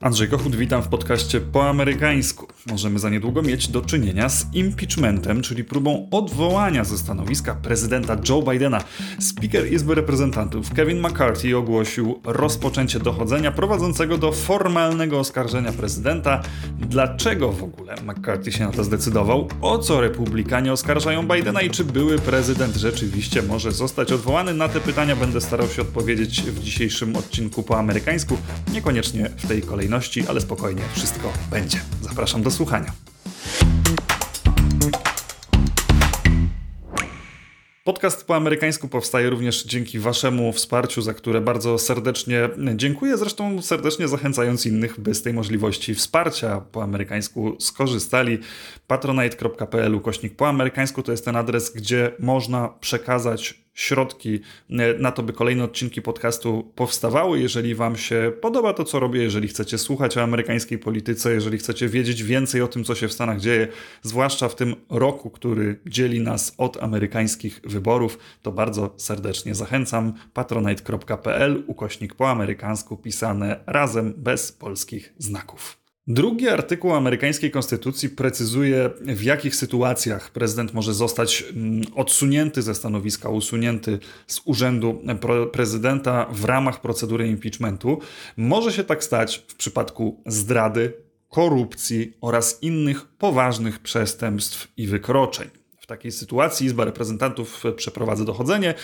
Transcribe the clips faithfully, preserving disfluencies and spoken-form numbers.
Andrzej Kochut, witam w podcaście Po amerykańsku. Możemy za niedługo mieć do czynienia z impeachmentem, czyli próbą odwołania ze stanowiska prezydenta Joe Bidena. Speaker Izby Reprezentantów Kevin McCarthy ogłosił rozpoczęcie dochodzenia prowadzącego do formalnego oskarżenia prezydenta. Dlaczego w ogóle McCarthy się na to zdecydował? O co Republikanie oskarżają Bidena i czy były prezydent rzeczywiście może zostać odwołany? Na te pytania będę starał się odpowiedzieć w dzisiejszym odcinku Po amerykańsku. Niekoniecznie w tej kolejności, ale spokojnie, wszystko będzie. Zapraszam do słuchania. Podcast Po amerykańsku powstaje również dzięki waszemu wsparciu, za które bardzo serdecznie dziękuję, zresztą serdecznie zachęcając innych, by z tej możliwości wsparcia Po amerykańsku skorzystali. Patronite.pl kośnik po amerykańsku to jest ten adres, gdzie można przekazać środki na to, by kolejne odcinki podcastu powstawały. Jeżeli wam się podoba to, co robię, jeżeli chcecie słuchać o amerykańskiej polityce, jeżeli chcecie wiedzieć więcej o tym, co się w Stanach dzieje, zwłaszcza w tym roku, który dzieli nas od amerykańskich wyborów, to bardzo serdecznie zachęcam. patronite.pl ukośnik po amerykańsku, pisane razem, bez polskich znaków. Drugi artykuł amerykańskiej konstytucji precyzuje, w jakich sytuacjach prezydent może zostać odsunięty ze stanowiska, usunięty z urzędu prezydenta w ramach procedury impeachmentu. Może się tak stać w przypadku zdrady, korupcji oraz innych poważnych przestępstw i wykroczeń. W takiej sytuacji Izba Reprezentantów przeprowadza dochodzenie,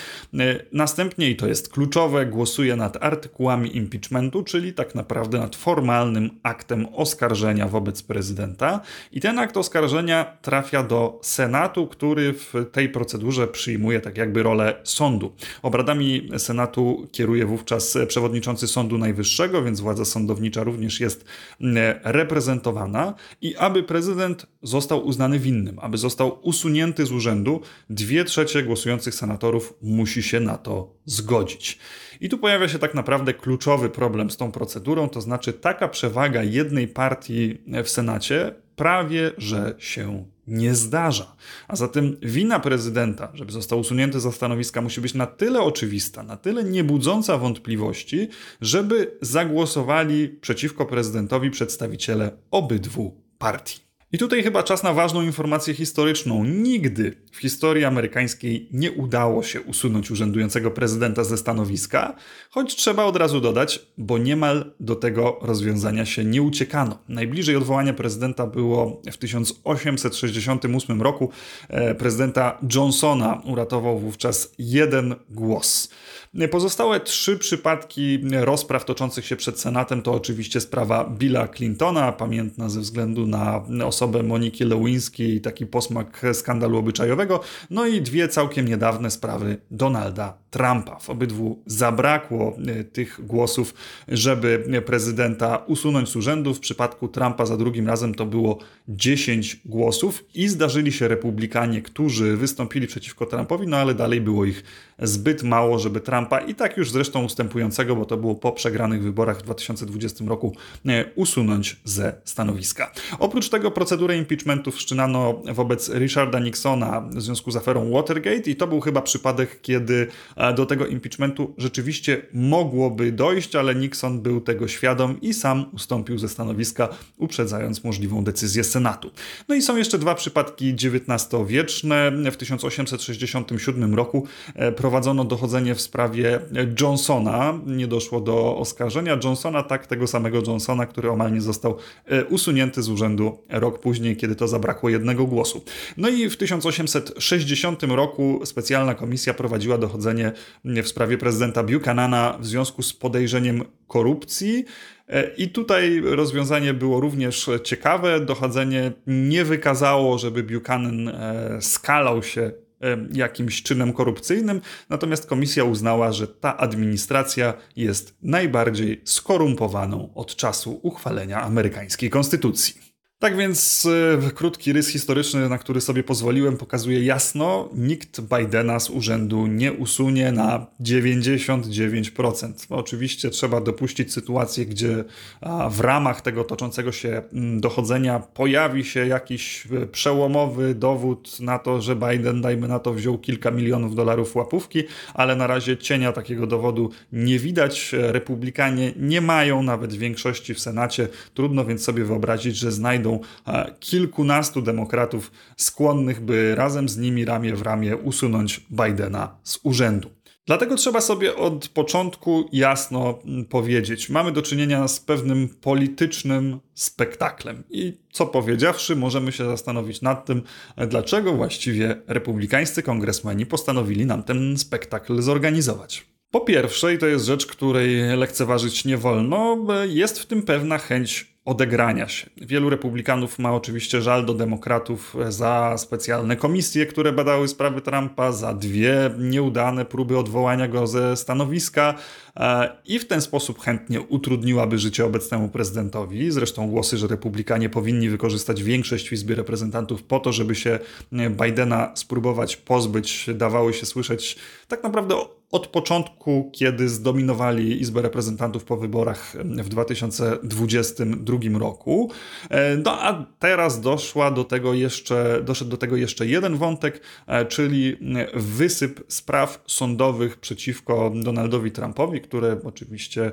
następnie, i to jest kluczowe, głosuje nad artykułami impeachmentu, czyli tak naprawdę nad formalnym aktem oskarżenia wobec prezydenta, i ten akt oskarżenia trafia do Senatu, który w tej procedurze przyjmuje tak jakby rolę sądu. Obradami Senatu kieruje wówczas przewodniczący Sądu Najwyższego, więc władza sądownicza również jest reprezentowana, i aby prezydent został uznany winnym, aby został usunięty z urzędu, dwie trzecie głosujących senatorów musi się na to zgodzić. I tu pojawia się tak naprawdę kluczowy problem z tą procedurą, to znaczy taka przewaga jednej partii w Senacie prawie że się nie zdarza. A zatem wina prezydenta, żeby został usunięty ze stanowiska, musi być na tyle oczywista, na tyle niebudząca wątpliwości, żeby zagłosowali przeciwko prezydentowi przedstawiciele obydwu partii. I tutaj chyba czas na ważną informację historyczną. Nigdy w historii amerykańskiej nie udało się usunąć urzędującego prezydenta ze stanowiska, choć trzeba od razu dodać, bo niemal do tego rozwiązania się nie uciekano. Najbliżej odwołania prezydenta było w tysiąc osiemset sześćdziesiątym ósmym roku. Prezydenta Johnsona uratował wówczas jeden głos. Pozostałe trzy przypadki rozpraw toczących się przed Senatem to oczywiście sprawa Billa Clintona, pamiętna ze względu na osobę Moniki Lewinsky i taki posmak skandalu obyczajowego, no i dwie całkiem niedawne sprawy Donalda Trumpa. W obydwu zabrakło tych głosów, żeby prezydenta usunąć z urzędu. W przypadku Trumpa za drugim razem to było dziesięć głosów i zdarzyli się Republikanie, którzy wystąpili przeciwko Trumpowi, no ale dalej było ich zbyt mało, żeby Trump i tak już zresztą ustępującego, bo to było po przegranych wyborach w dwa tysiące dwudziestym roku, usunąć ze stanowiska. Oprócz tego procedurę impeachmentu wszczynano wobec Richarda Nixona w związku z aferą Watergate i to był chyba przypadek, kiedy do tego impeachmentu rzeczywiście mogłoby dojść, ale Nixon był tego świadom i sam ustąpił ze stanowiska, uprzedzając możliwą decyzję Senatu. No i są jeszcze dwa przypadki dziewiętnastowieczne. W tysiąc osiemset sześćdziesiątym siódmym roku prowadzono dochodzenie w sprawie W sprawie Johnsona, nie doszło do oskarżenia Johnsona, tak tego samego Johnsona, który omal nie został usunięty z urzędu rok później, kiedy to zabrakło jednego głosu. No i w tysiąc osiemset sześćdziesiątym roku specjalna komisja prowadziła dochodzenie w sprawie prezydenta Buchanana w związku z podejrzeniem korupcji. I tutaj rozwiązanie było również ciekawe. Dochodzenie nie wykazało, żeby Buchanan skalał się jakimś czynem korupcyjnym, natomiast komisja uznała, że ta administracja jest najbardziej skorumpowaną od czasu uchwalenia amerykańskiej konstytucji. Tak więc yy, krótki rys historyczny, na który sobie pozwoliłem, pokazuje jasno, nikt Bidena z urzędu nie usunie na dziewięćdziesiąt dziewięć procent. Oczywiście trzeba dopuścić sytuację, gdzie a, w ramach tego toczącego się m, dochodzenia pojawi się jakiś y, przełomowy dowód na to, że Biden, dajmy na to, wziął kilka milionów dolarów łapówki, ale na razie cienia takiego dowodu nie widać. Republikanie nie mają nawet większości w Senacie. Trudno więc sobie wyobrazić, że znajdą kilkunastu demokratów skłonnych, by razem z nimi ramię w ramię usunąć Bidena z urzędu. Dlatego trzeba sobie od początku jasno powiedzieć. Mamy do czynienia z pewnym politycznym spektaklem. I co powiedziawszy, możemy się zastanowić nad tym, dlaczego właściwie republikańscy kongresmeni postanowili nam ten spektakl zorganizować. Po pierwsze, i to jest rzecz, której lekceważyć nie wolno, jest w tym pewna chęć odegrania się. Wielu republikanów ma oczywiście żal do demokratów za specjalne komisje, które badały sprawy Trumpa, za dwie nieudane próby odwołania go ze stanowiska i w ten sposób chętnie utrudniłaby życie obecnemu prezydentowi. Zresztą głosy, że republikanie powinni wykorzystać większość w Izbie Reprezentantów po to, żeby się Bidena spróbować pozbyć, dawały się słyszeć tak naprawdę od początku, kiedy zdominowali Izbę Reprezentantów po wyborach w dwa tysiące dwudziestym drugim roku. No a teraz doszła do tego jeszcze, doszedł do tego jeszcze jeden wątek, czyli wysyp spraw sądowych przeciwko Donaldowi Trumpowi, które oczywiście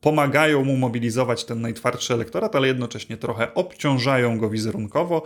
pomagają mu mobilizować ten najtwardszy elektorat, ale jednocześnie trochę obciążają go wizerunkowo.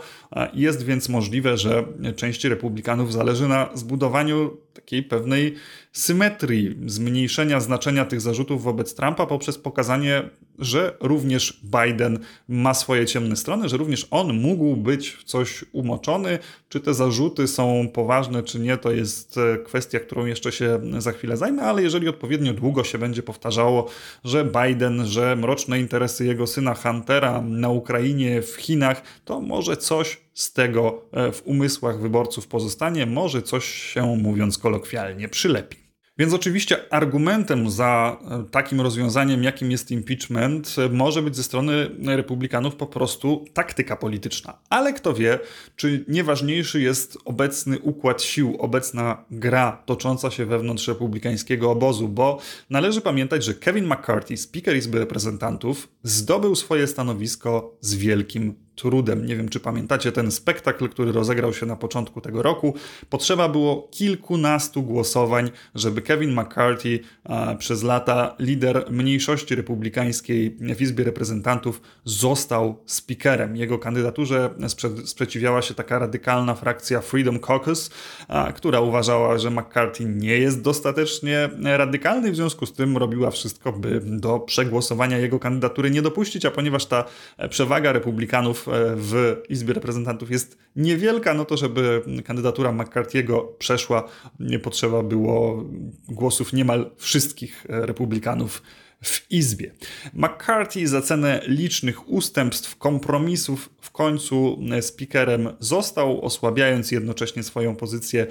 Jest więc możliwe, że części republikanów zależy na zbudowaniu takiej pewnej symetrii, zmniejszenia znaczenia tych zarzutów wobec Trumpa poprzez pokazanie, że również Biden ma swoje ciemne strony, że również on mógł być w coś umoczony. Czy te zarzuty są poważne, czy nie, to jest kwestia, którą jeszcze się za chwilę zajmę, ale jeżeli odpowiednio długo się będzie powtarzało, że Biden, że mroczne interesy jego syna Huntera na Ukrainie, w Chinach, to może coś z tego w umysłach wyborców pozostanie, może coś się, mówiąc kolokwialnie, przylepi. Więc oczywiście argumentem za takim rozwiązaniem, jakim jest impeachment, może być ze strony republikanów po prostu taktyka polityczna. Ale kto wie, czy nieważniejszy jest obecny układ sił, obecna gra tocząca się wewnątrz republikańskiego obozu, bo należy pamiętać, że Kevin McCarthy, speaker Izby Reprezentantów, zdobył swoje stanowisko z wielkim trudem. Nie wiem, czy pamiętacie ten spektakl, który rozegrał się na początku tego roku. Potrzeba było kilkunastu głosowań, żeby Kevin McCarthy, a, przez lata lider mniejszości republikańskiej w Izbie Reprezentantów, został speakerem. Jego kandydaturze sprze- sprzeciwiała się taka radykalna frakcja Freedom Caucus, a, która uważała, że McCarthy nie jest dostatecznie radykalny i w związku z tym robiła wszystko, by do przegłosowania jego kandydatury nie dopuścić, a ponieważ ta przewaga republikanów w Izbie Reprezentantów jest niewielka, no to żeby kandydatura McCarthy'ego przeszła, nie potrzeba było głosów niemal wszystkich republikanów w Izbie. McCarthy za cenę licznych ustępstw, kompromisów w końcu speakerem został, osłabiając jednocześnie swoją pozycję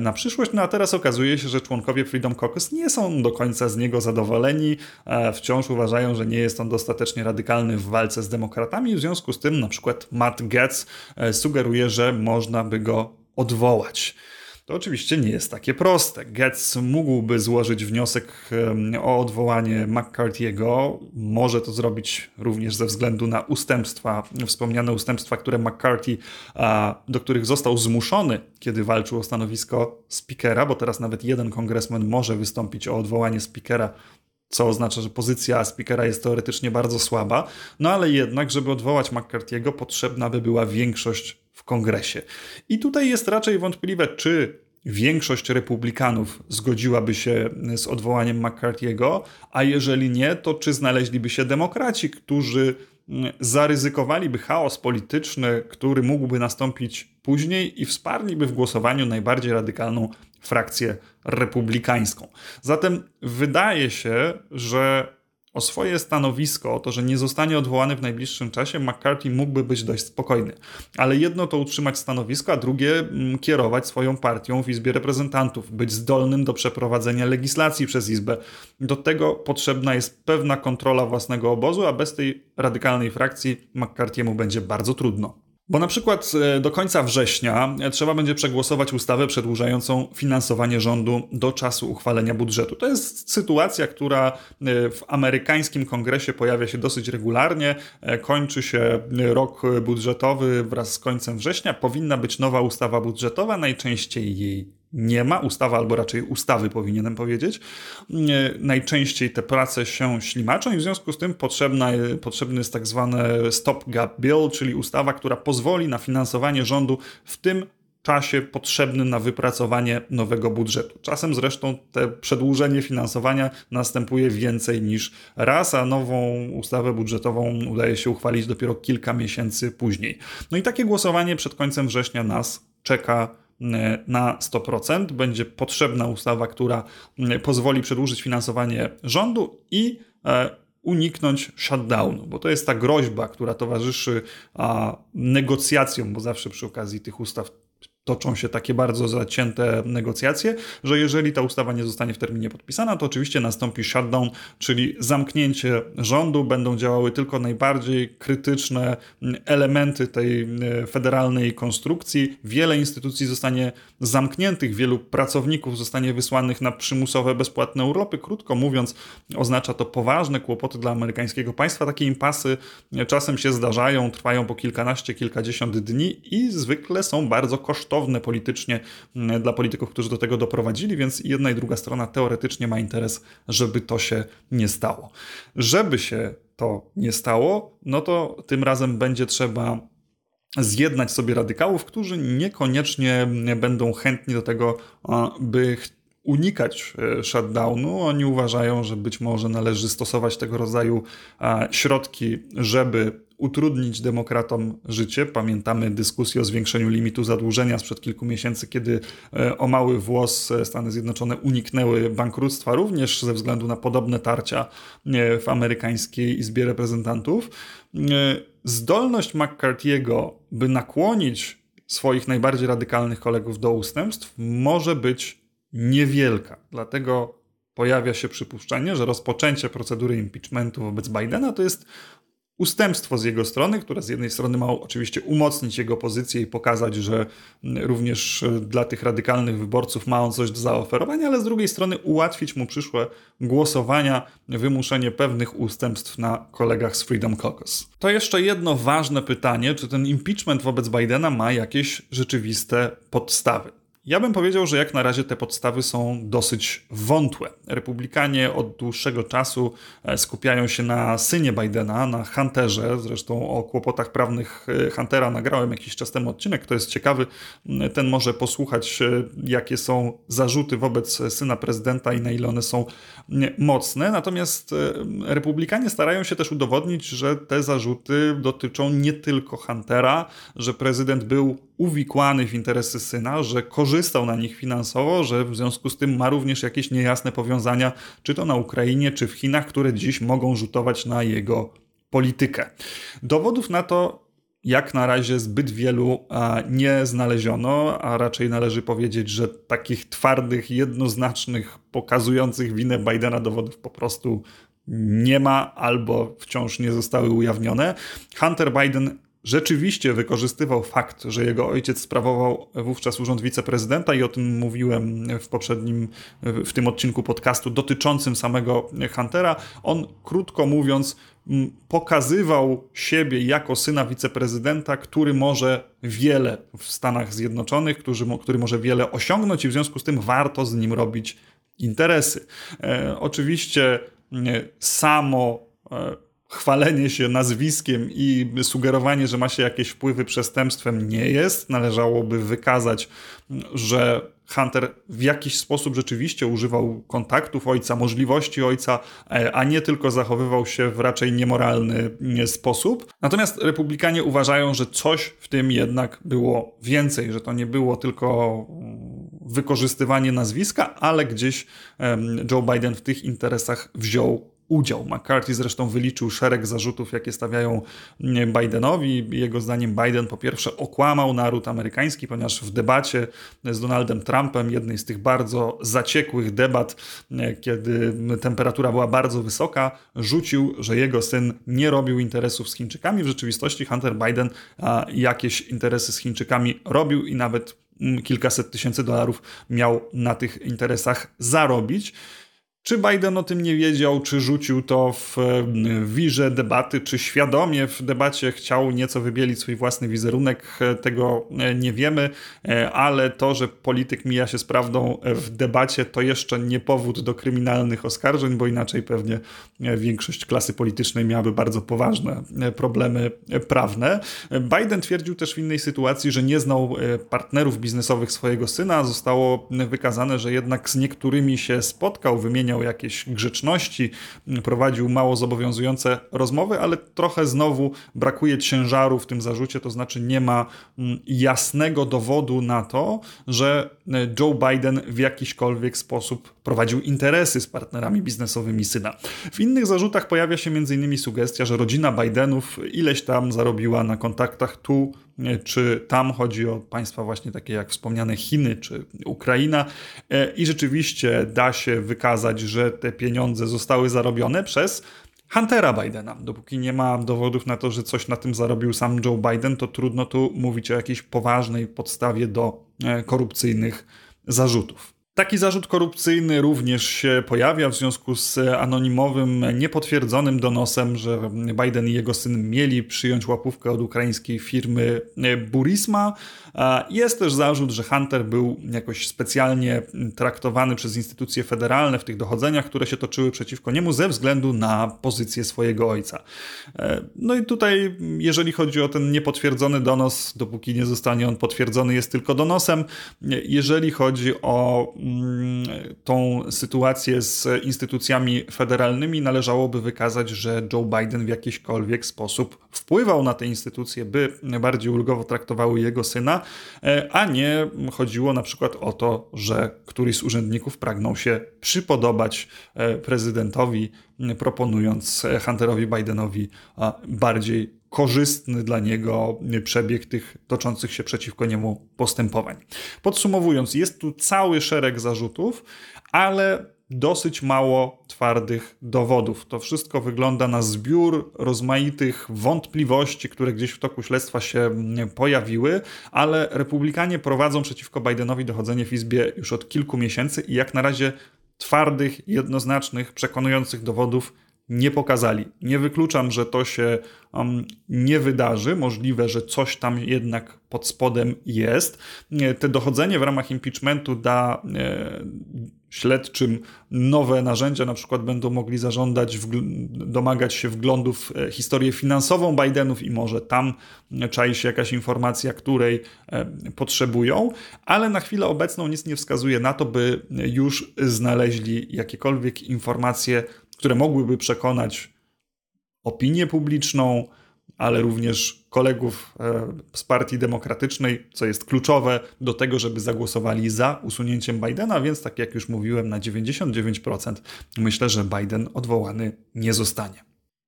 na przyszłość. No a teraz okazuje się, że członkowie Freedom Caucus nie są do końca z niego zadowoleni. Wciąż uważają, że nie jest on dostatecznie radykalny w walce z demokratami. W związku z tym na przykład Matt Gaetz sugeruje, że można by go odwołać. To oczywiście nie jest takie proste. Gaetz mógłby złożyć wniosek o odwołanie McCarthy'ego. Może to zrobić również ze względu na ustępstwa, wspomniane ustępstwa, które McCarthy, do których został zmuszony, kiedy walczył o stanowisko speakera, bo teraz nawet jeden kongresman może wystąpić o odwołanie speakera, co oznacza, że pozycja speakera jest teoretycznie bardzo słaba. No ale jednak, żeby odwołać McCarthy'ego, potrzebna by była większość w kongresie. I tutaj jest raczej wątpliwe, czy większość republikanów zgodziłaby się z odwołaniem McCarthy'ego, a jeżeli nie, to czy znaleźliby się demokraci, którzy zaryzykowaliby chaos polityczny, który mógłby nastąpić później i wsparliby w głosowaniu najbardziej radykalną frakcję republikańską. Zatem wydaje się, że O swoje stanowisko, o to, że nie zostanie odwołany w najbliższym czasie, McCarthy mógłby być dość spokojny. Ale jedno to utrzymać stanowisko, a drugie kierować swoją partią w Izbie Reprezentantów, być zdolnym do przeprowadzenia legislacji przez Izbę. Do tego potrzebna jest pewna kontrola własnego obozu, a bez tej radykalnej frakcji McCarthy'emu będzie bardzo trudno. Bo na przykład do końca września trzeba będzie przegłosować ustawę przedłużającą finansowanie rządu do czasu uchwalenia budżetu. To jest sytuacja, która w amerykańskim kongresie pojawia się dosyć regularnie. Kończy się rok budżetowy wraz z końcem września. Powinna być nowa ustawa budżetowa, najczęściej jej nie ma. Ustawa, albo raczej ustawy powinienem powiedzieć. Najczęściej te prace się ślimaczą i w związku z tym potrzebna, potrzebny jest tak zwane stopgap bill, czyli ustawa, która pozwoli na finansowanie rządu w tym czasie potrzebnym na wypracowanie nowego budżetu. Czasem zresztą te przedłużenie finansowania następuje więcej niż raz, a nową ustawę budżetową udaje się uchwalić dopiero kilka miesięcy później. No i takie głosowanie przed końcem września nas czeka na sto procent. Będzie potrzebna ustawa, która pozwoli przedłużyć finansowanie rządu i uniknąć shutdownu, bo to jest ta groźba, która towarzyszy negocjacjom, bo zawsze przy okazji tych ustaw toczą się takie bardzo zacięte negocjacje, że jeżeli ta ustawa nie zostanie w terminie podpisana, to oczywiście nastąpi shutdown, czyli zamknięcie rządu, będą działały tylko najbardziej krytyczne elementy tej federalnej konstrukcji. Wiele instytucji zostanie zamkniętych, wielu pracowników zostanie wysłanych na przymusowe, bezpłatne urlopy. Krótko mówiąc, oznacza to poważne kłopoty dla amerykańskiego państwa. Takie impasy czasem się zdarzają, trwają po kilkanaście, kilkadziesiąt dni i zwykle są bardzo kosztowne politycznie dla polityków, którzy do tego doprowadzili, więc jedna i druga strona teoretycznie ma interes, żeby to się nie stało. Żeby się to nie stało, no to tym razem będzie trzeba zjednać sobie radykałów, którzy niekoniecznie będą chętni do tego, by unikać shutdownu. Oni uważają, że być może należy stosować tego rodzaju środki, żeby utrudnić demokratom życie. Pamiętamy dyskusję o zwiększeniu limitu zadłużenia sprzed kilku miesięcy, kiedy o mały włos Stany Zjednoczone uniknęły bankructwa, również ze względu na podobne tarcia w amerykańskiej Izbie Reprezentantów. Zdolność McCarthy'ego, by nakłonić swoich najbardziej radykalnych kolegów do ustępstw, może być niewielka. Dlatego pojawia się przypuszczenie, że rozpoczęcie procedury impeachmentu wobec Bidena to jest ustępstwo z jego strony, które z jednej strony ma oczywiście umocnić jego pozycję i pokazać, że również dla tych radykalnych wyborców ma on coś do zaoferowania, ale z drugiej strony ułatwić mu przyszłe głosowania, wymuszenie pewnych ustępstw na kolegach z Freedom Caucus. To jeszcze jedno ważne pytanie, czy ten impeachment wobec Bidena ma jakieś rzeczywiste podstawy. Ja bym powiedział, że jak na razie te podstawy są dosyć wątłe. Republikanie od dłuższego czasu skupiają się na synie Bidena, na Hunterze. Zresztą o kłopotach prawnych Huntera nagrałem jakiś czas temu odcinek. Kto jest ciekawy, ten może posłuchać, jakie są zarzuty wobec syna prezydenta i na ile one są mocne. Natomiast Republikanie starają się też udowodnić, że te zarzuty dotyczą nie tylko Huntera, że prezydent był uwikłany w interesy syna, że korzystał na nich finansowo, że w związku z tym ma również jakieś niejasne powiązania, czy to na Ukrainie, czy w Chinach, które dziś mogą rzutować na jego politykę. Dowodów na to jak na razie zbyt wielu nie znaleziono, a raczej należy powiedzieć, że takich twardych, jednoznacznych, pokazujących winę Bidena dowodów po prostu nie ma albo wciąż nie zostały ujawnione. Hunter Biden rzeczywiście wykorzystywał fakt, że jego ojciec sprawował wówczas urząd wiceprezydenta i o tym mówiłem w poprzednim, w tym odcinku podcastu dotyczącym samego Huntera. On, krótko mówiąc, pokazywał siebie jako syna wiceprezydenta, który może wiele w Stanach Zjednoczonych, który, który może wiele osiągnąć i w związku z tym warto z nim robić interesy. E, oczywiście e, samo... E, Chwalenie się nazwiskiem i sugerowanie, że ma się jakieś wpływy przestępstwem nie jest. Należałoby wykazać, że Hunter w jakiś sposób rzeczywiście używał kontaktów ojca, możliwości ojca, a nie tylko zachowywał się w raczej niemoralny sposób. Natomiast Republikanie uważają, że coś w tym jednak było więcej, że to nie było tylko wykorzystywanie nazwiska, ale gdzieś Joe Biden w tych interesach wziął udział. McCarthy zresztą wyliczył szereg zarzutów, jakie stawiają Bidenowi. Jego zdaniem Biden po pierwsze okłamał naród amerykański, ponieważ w debacie z Donaldem Trumpem, jednej z tych bardzo zaciekłych debat, kiedy temperatura była bardzo wysoka, rzucił, że jego syn nie robił interesów z Chińczykami. W rzeczywistości Hunter Biden jakieś interesy z Chińczykami robił i nawet kilkaset tysięcy dolarów miał na tych interesach zarobić. Czy Biden o tym nie wiedział, czy rzucił to w wirze debaty, czy świadomie w debacie chciał nieco wybielić swój własny wizerunek, tego nie wiemy, ale to, że polityk mija się z prawdą w debacie, to jeszcze nie powód do kryminalnych oskarżeń, bo inaczej pewnie większość klasy politycznej miałaby bardzo poważne problemy prawne. Biden twierdził też w innej sytuacji, że nie znał partnerów biznesowych swojego syna. Zostało wykazane, że jednak z niektórymi się spotkał, wymienił miał jakieś grzeczności, prowadził mało zobowiązujące rozmowy, ale trochę znowu brakuje ciężaru w tym zarzucie, to znaczy nie ma jasnego dowodu na to, że Joe Biden w jakiśkolwiek sposób prowadził interesy z partnerami biznesowymi syna. W innych zarzutach pojawia się m.in. sugestia, że rodzina Bidenów ileś tam zarobiła na kontaktach tu czy tam, chodzi o państwa właśnie takie jak wspomniane Chiny czy Ukraina, i rzeczywiście da się wykazać, że te pieniądze zostały zarobione przez Huntera Bidena. Dopóki nie ma dowodów na to, że coś na tym zarobił sam Joe Biden, to trudno tu mówić o jakiejś poważnej podstawie do korupcyjnych zarzutów. Taki zarzut korupcyjny również się pojawia w związku z anonimowym, niepotwierdzonym donosem, że Biden i jego syn mieli przyjąć łapówkę od ukraińskiej firmy Burisma. Jest też zarzut, że Hunter był jakoś specjalnie traktowany przez instytucje federalne w tych dochodzeniach, które się toczyły przeciwko niemu ze względu na pozycję swojego ojca. No i tutaj, jeżeli chodzi o ten niepotwierdzony donos, dopóki nie zostanie on potwierdzony, jest tylko donosem. Jeżeli chodzi o tą sytuację z instytucjami federalnymi, należałoby wykazać, że Joe Biden w jakiśkolwiek sposób wpływał na te instytucje, by bardziej ulgowo traktowały jego syna, a nie chodziło na przykład o to, że któryś z urzędników pragnął się przypodobać prezydentowi, proponując Hunterowi Bidenowi bardziej korzystny dla niego przebieg tych toczących się przeciwko niemu postępowań. Podsumowując, jest tu cały szereg zarzutów, ale dosyć mało twardych dowodów. To wszystko wygląda na zbiór rozmaitych wątpliwości, które gdzieś w toku śledztwa się pojawiły, ale Republikanie prowadzą przeciwko Bidenowi dochodzenie w Izbie już od kilku miesięcy i jak na razie twardych, jednoznacznych, przekonujących dowodów nie pokazali. Nie wykluczam, że to się um, nie wydarzy. Możliwe, że coś tam jednak pod spodem jest. Te dochodzenie w ramach impeachmentu da e, śledczym nowe narzędzia, na przykład będą mogli zażądać, wgl- domagać się wglądów w historię finansową Bidenów i może tam czai się jakaś informacja, której e, potrzebują, ale na chwilę obecną nic nie wskazuje na to, by już znaleźli jakiekolwiek informacje, które mogłyby przekonać opinię publiczną, ale również kolegów z Partii Demokratycznej, co jest kluczowe, do tego, żeby zagłosowali za usunięciem Bidena, więc tak jak już mówiłem, na dziewięćdziesiąt dziewięć procent myślę, że Biden odwołany nie zostanie.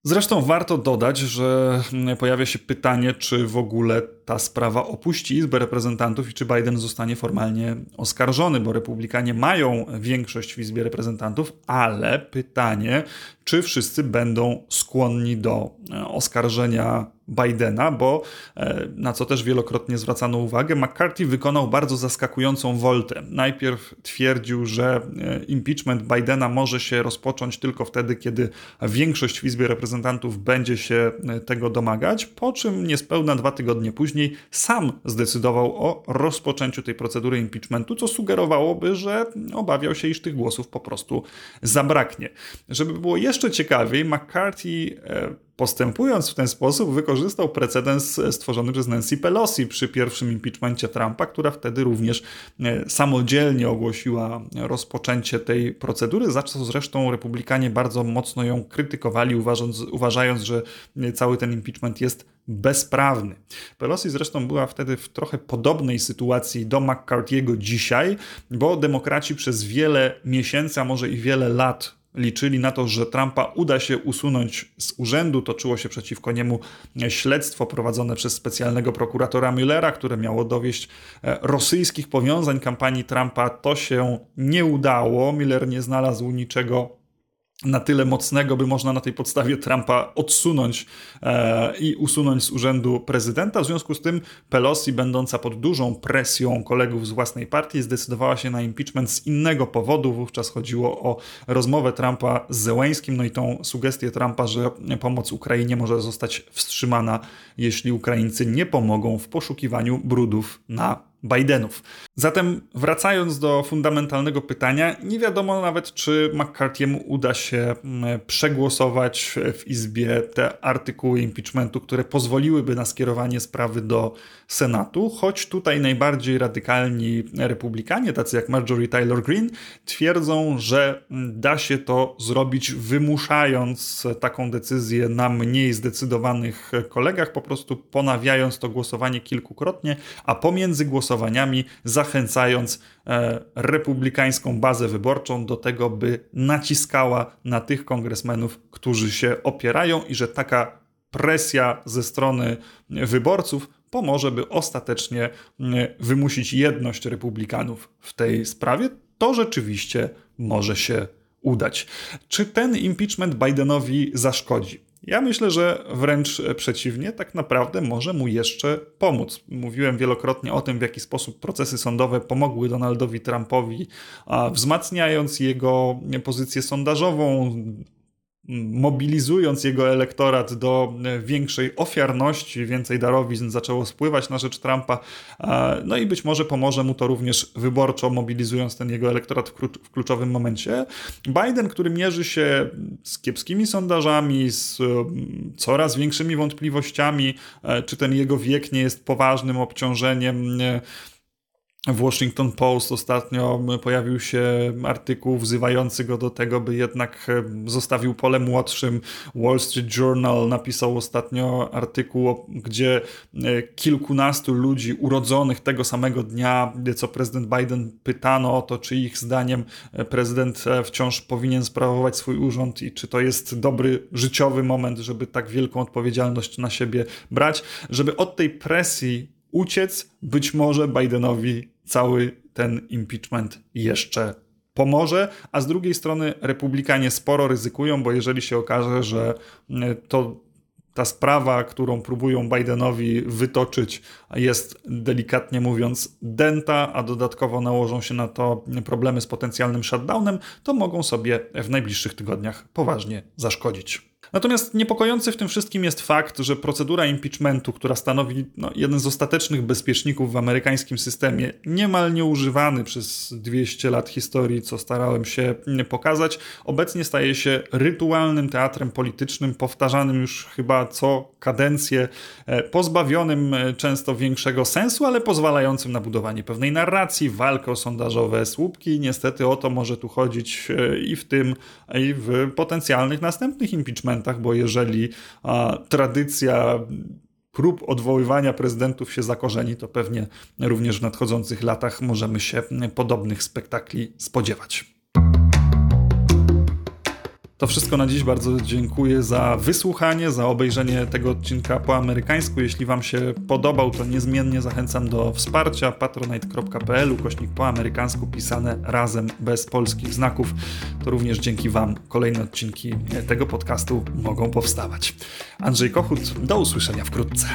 Zresztą warto dodać, że pojawia się pytanie, czy w ogóle ta sprawa opuści Izbę Reprezentantów i czy Biden zostanie formalnie oskarżony, bo Republikanie mają większość w Izbie Reprezentantów, ale pytanie, czy wszyscy będą skłonni do oskarżenia Bidena, bo na co też wielokrotnie zwracano uwagę, McCarthy wykonał bardzo zaskakującą woltę. Najpierw twierdził, że impeachment Bidena może się rozpocząć tylko wtedy, kiedy większość w Izbie Reprezentantów będzie się tego domagać, po czym niespełna dwa tygodnie później sam zdecydował o rozpoczęciu tej procedury impeachmentu, co sugerowałoby, że obawiał się, iż tych głosów po prostu zabraknie. Żeby było jeszcze ciekawiej, McCarthy, postępując w ten sposób, wykorzystał precedens stworzony przez Nancy Pelosi przy pierwszym impeachmencie Trumpa, która wtedy również samodzielnie ogłosiła rozpoczęcie tej procedury, za co zresztą Republikanie bardzo mocno ją krytykowali, uważając, uważając, że cały ten impeachment jest bezprawny. Pelosi zresztą była wtedy w trochę podobnej sytuacji do McCarthy'ego dzisiaj, bo demokraci przez wiele miesięcy, a może i wiele lat liczyli na to, że Trumpa uda się usunąć z urzędu. Toczyło się przeciwko niemu śledztwo prowadzone przez specjalnego prokuratora Muellera, które miało dowieść rosyjskich powiązań kampanii Trumpa. To się nie udało. Mueller nie znalazł niczego na tyle mocnego, by można na tej podstawie Trumpa odsunąć e, i usunąć z urzędu prezydenta. W związku z tym Pelosi, będąca pod dużą presją kolegów z własnej partii, zdecydowała się na impeachment z innego powodu. Wówczas chodziło o rozmowę Trumpa z Zełenskim, no i tą sugestię Trumpa, że pomoc Ukrainie może zostać wstrzymana, jeśli Ukraińcy nie pomogą w poszukiwaniu brudów na Bidenów. Zatem wracając do fundamentalnego pytania, nie wiadomo nawet, czy McCarthy'emu uda się przegłosować w Izbie te artykuły impeachmentu, które pozwoliłyby na skierowanie sprawy do Senatu, choć tutaj najbardziej radykalni republikanie, tacy jak Marjorie Taylor Greene, twierdzą, że da się to zrobić, wymuszając taką decyzję na mniej zdecydowanych kolegach, po prostu ponawiając to głosowanie kilkukrotnie, a pomiędzy głosowaniami zachęcając e, republikańską bazę wyborczą do tego, by naciskała na tych kongresmenów, którzy się opierają, i że taka presja ze strony wyborców pomoże, by ostatecznie e, wymusić jedność republikanów w tej sprawie. To rzeczywiście może się udać. Czy ten impeachment Bidenowi zaszkodzi? Ja myślę, że wręcz przeciwnie, tak naprawdę może mu jeszcze pomóc. Mówiłem wielokrotnie o tym, w jaki sposób procesy sądowe pomogły Donaldowi Trumpowi, wzmacniając jego pozycję sondażową, mobilizując jego elektorat do większej ofiarności, więcej darowizn zaczęło spływać na rzecz Trumpa, no i być może pomoże mu to również wyborczo, mobilizując ten jego elektorat w kluczowym momencie. Biden, który mierzy się z kiepskimi sondażami, z coraz większymi wątpliwościami, czy ten jego wiek nie jest poważnym obciążeniem. W Washington Post ostatnio pojawił się artykuł wzywający go do tego, by jednak zostawił pole młodszym. Wall Street Journal napisał ostatnio artykuł, gdzie kilkunastu ludzi urodzonych tego samego dnia, co prezydent Biden, pytano o to, czy ich zdaniem prezydent wciąż powinien sprawować swój urząd i czy to jest dobry życiowy moment, żeby tak wielką odpowiedzialność na siebie brać, żeby od tej presji uciec. Być może Bidenowi cały ten impeachment jeszcze pomoże, a z drugiej strony republikanie sporo ryzykują, bo jeżeli się okaże, że to ta sprawa, którą próbują Bidenowi wytoczyć, jest delikatnie mówiąc dęta, a dodatkowo nałożą się na to problemy z potencjalnym shutdownem, to mogą sobie w najbliższych tygodniach poważnie zaszkodzić. Natomiast niepokojący w tym wszystkim jest fakt, że procedura impeachmentu, która stanowi no, jeden z ostatecznych bezpieczników w amerykańskim systemie, niemal nieużywany przez dwieście lat historii, co starałem się pokazać, obecnie staje się rytualnym teatrem politycznym, powtarzanym już chyba co kadencję, pozbawionym często większego sensu, ale pozwalającym na budowanie pewnej narracji, walkę o sondażowe słupki. Niestety o to może tu chodzić i w tym, i w potencjalnych następnych impeachmentach, bo jeżeli a, tradycja prób odwoływania prezydentów się zakorzeni, to pewnie również w nadchodzących latach możemy się podobnych spektakli spodziewać. To wszystko na dziś. Bardzo dziękuję za wysłuchanie, za obejrzenie tego odcinka po amerykańsku. Jeśli Wam się podobał, to niezmiennie zachęcam do wsparcia. Patronite.pl, ukośnik po amerykańsku, pisane razem, bez polskich znaków. To również dzięki Wam kolejne odcinki tego podcastu mogą powstawać. Andrzej Kochut, do usłyszenia wkrótce.